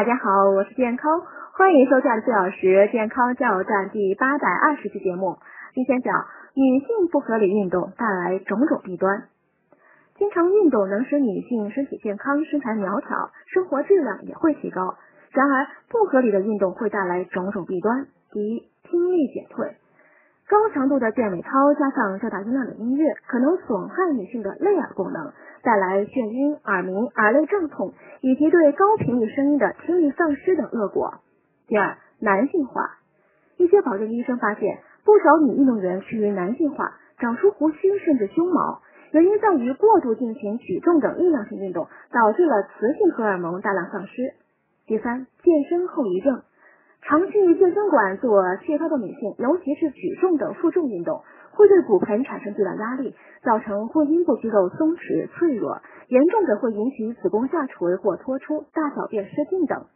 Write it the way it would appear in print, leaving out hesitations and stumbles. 大家好，我是健康，欢迎收看4小时健康加油站第820期节目。今天讲女性不合理运动带来种种弊端。经常运动能使女性身体健康，身材苗条，生活质量也会提高。然而不合理的运动会带来种种弊端。第一，听力减退。高强度的健美操加上较大音量的音乐，可能损害女性的内耳功能，带来眩晕、耳鸣、耳类胀痛，以及对高频率声音的听力丧失等恶果。第二，男性化。一些保健医生发现，不少女运动员趋于男性化，长出胡须甚至胸毛，原因在于过度进行举重等力量性运动，导致了雌性荷尔蒙大量丧失。第三，健身后遗症。长期健身馆做切操的女性，尤其是举重等负重运动，会对骨盆产生巨大压力，造成会阴部肌肉松弛脆弱，严重的会引起子宫下垂或脱出、大小便失禁等。